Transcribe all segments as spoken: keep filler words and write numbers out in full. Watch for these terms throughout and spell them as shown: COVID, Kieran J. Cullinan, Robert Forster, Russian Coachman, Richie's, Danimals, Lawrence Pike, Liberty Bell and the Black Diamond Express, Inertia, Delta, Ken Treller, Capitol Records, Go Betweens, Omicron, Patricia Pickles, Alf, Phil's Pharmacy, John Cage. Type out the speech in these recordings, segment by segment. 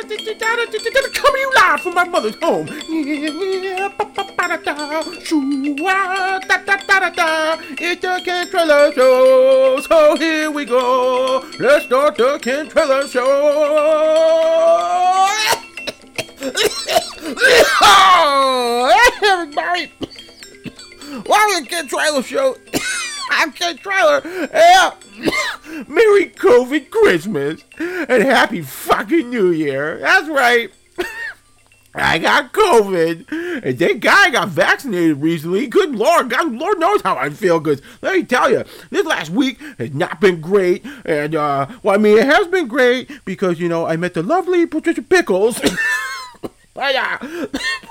Coming live from my mother's home. It's the Ken Treller Show. So here we go. Let's start the Ken Treller Show. Oh, everybody. Welcome to the Ken Treller Show. I'm Ken Treller. Yeah. Merry COVID Christmas and Happy fucking New Year. That's right. I got COVID. And that guy got vaccinated recently. Good Lord. God, Lord knows how I feel. Because let me tell you, this last week has not been great. And, uh, well, I mean, it has been great because, you know, I met the lovely Patricia Pickles. But, uh,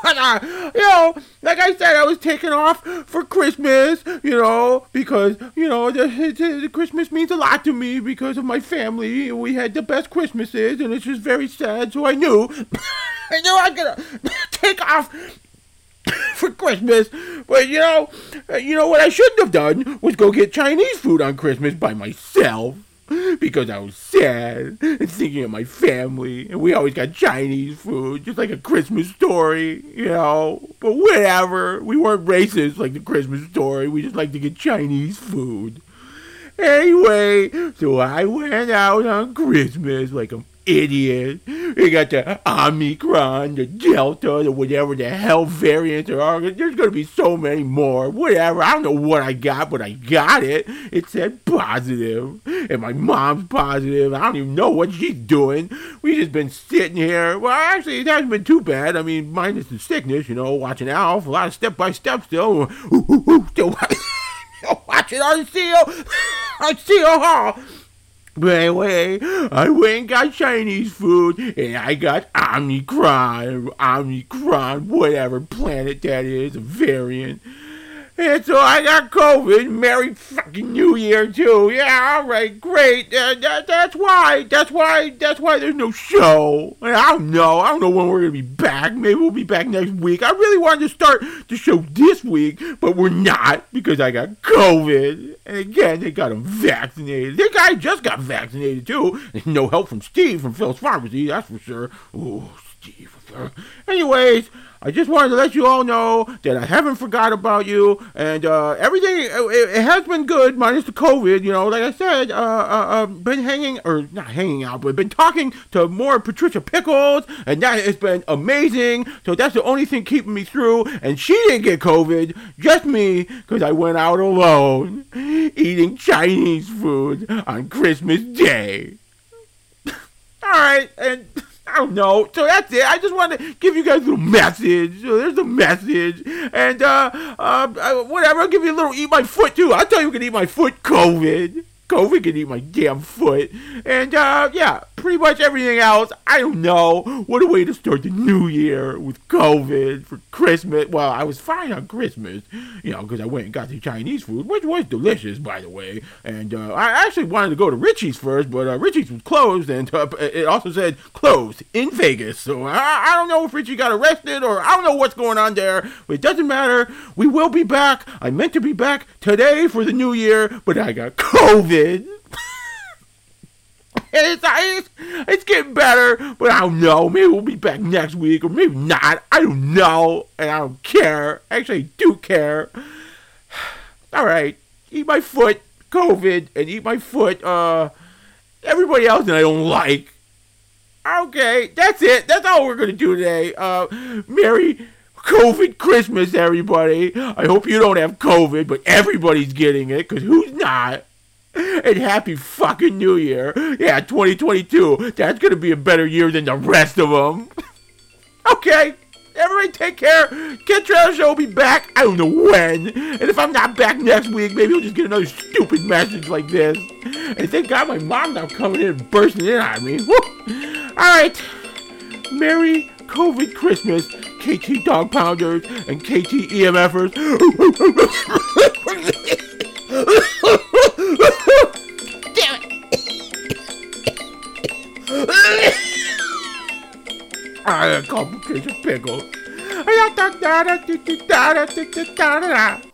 but, uh, you know, like I said, I was taking off for Christmas, you know, because, you know, the, the, the Christmas means a lot to me because of my family. We had the best Christmases, and it's just very sad, so I knew, I knew I was gonna take off for Christmas, but, you know, you know, what I shouldn't have done was go get Chinese food on Christmas by myself. Because I was sad and thinking of my family, and we always got Chinese food, just like A Christmas Story, you know. But whatever, we weren't racist like The Christmas Story. We just liked to get Chinese food. Anyway, so I went out on Christmas like an idiot. We got the Omicron, the Delta, the whatever the hell variants there are. There's going to be so many more. Whatever. I don't know what I got, but I got it. It said positive. And my mom's positive. I don't even know what she's doing. We just been sitting here. Well, actually, it hasn't been too bad. I mean, minus the sickness, you know, watching Alf. A lot of step-by-step still. Ooh, ooh, ooh, still watching on C E O. On C E O Hall. But anyway, I went and got Chinese food, and I got Omicron, Omicron, whatever planet that is, a variant. And so I got COVID. Merry fucking New Year, too. Yeah, all right, great. Uh, that, that's why, that's why, that's why there's no show. And I don't know. I don't know when we're going to be back. Maybe we'll be back next week. I really wanted to start the show this week, but we're not because I got COVID. And again, they got him vaccinated. This guy just got vaccinated, too. There's no help from Steve from Phil's Pharmacy, that's for sure. Ooh, Steve. Anyways, I just wanted to let you all know that I haven't forgot about you, and uh, everything, it, it has been good, minus the COVID, you know, like I said, uh, uh, uh, been hanging, or not hanging out, but been talking to more Patricia Pickles, and that has been amazing, so that's the only thing keeping me through, and she didn't get COVID, just me, because I went out alone, eating Chinese food on Christmas Day. Alright, and... I don't know. So that's it. I just wanted to give you guys a little message. So there's the message. And, uh, uh, whatever. I'll give you a little eat my foot, too. I'll tell you we can eat my foot, COVID. COVID can eat my damn foot. And, uh, yeah, pretty much everything else. I don't know. What a way to start the new year with COVID for Christmas. Well, I was fine on Christmas, you know, because I went and got the Chinese food, which was delicious, by the way. And uh, I actually wanted to go to Richie's first, but uh, Richie's was closed, and uh, it also said closed in Vegas. So I, I don't know if Richie got arrested or I don't know what's going on there. But it doesn't matter. We will be back. I meant to be back today for the new year, but I got COVID. it's, it's, it's getting better, but I don't know. Maybe we'll be back next week, or maybe not. I don't know, and I don't care. Actually, I do care. All right, eat my foot, COVID, and eat my foot, uh, everybody else that I don't like. Okay, that's it. That's all we're going to do today. Uh, Merry COVID Christmas, everybody. I hope you don't have COVID, but everybody's getting it, because who's not? And happy fucking new year. Yeah, twenty twenty-two. That's going to be a better year than the rest of them. Okay. Everybody take care. Ken Treller Show will be back. I don't know when. And if I'm not back next week, maybe we'll just get another stupid message like this. And thank God my mom's not coming in and bursting in on me. Woo. All right. Merry COVID Christmas, K T Dog Pounders and K T E M Fers. Damn it! I got complicated pickle.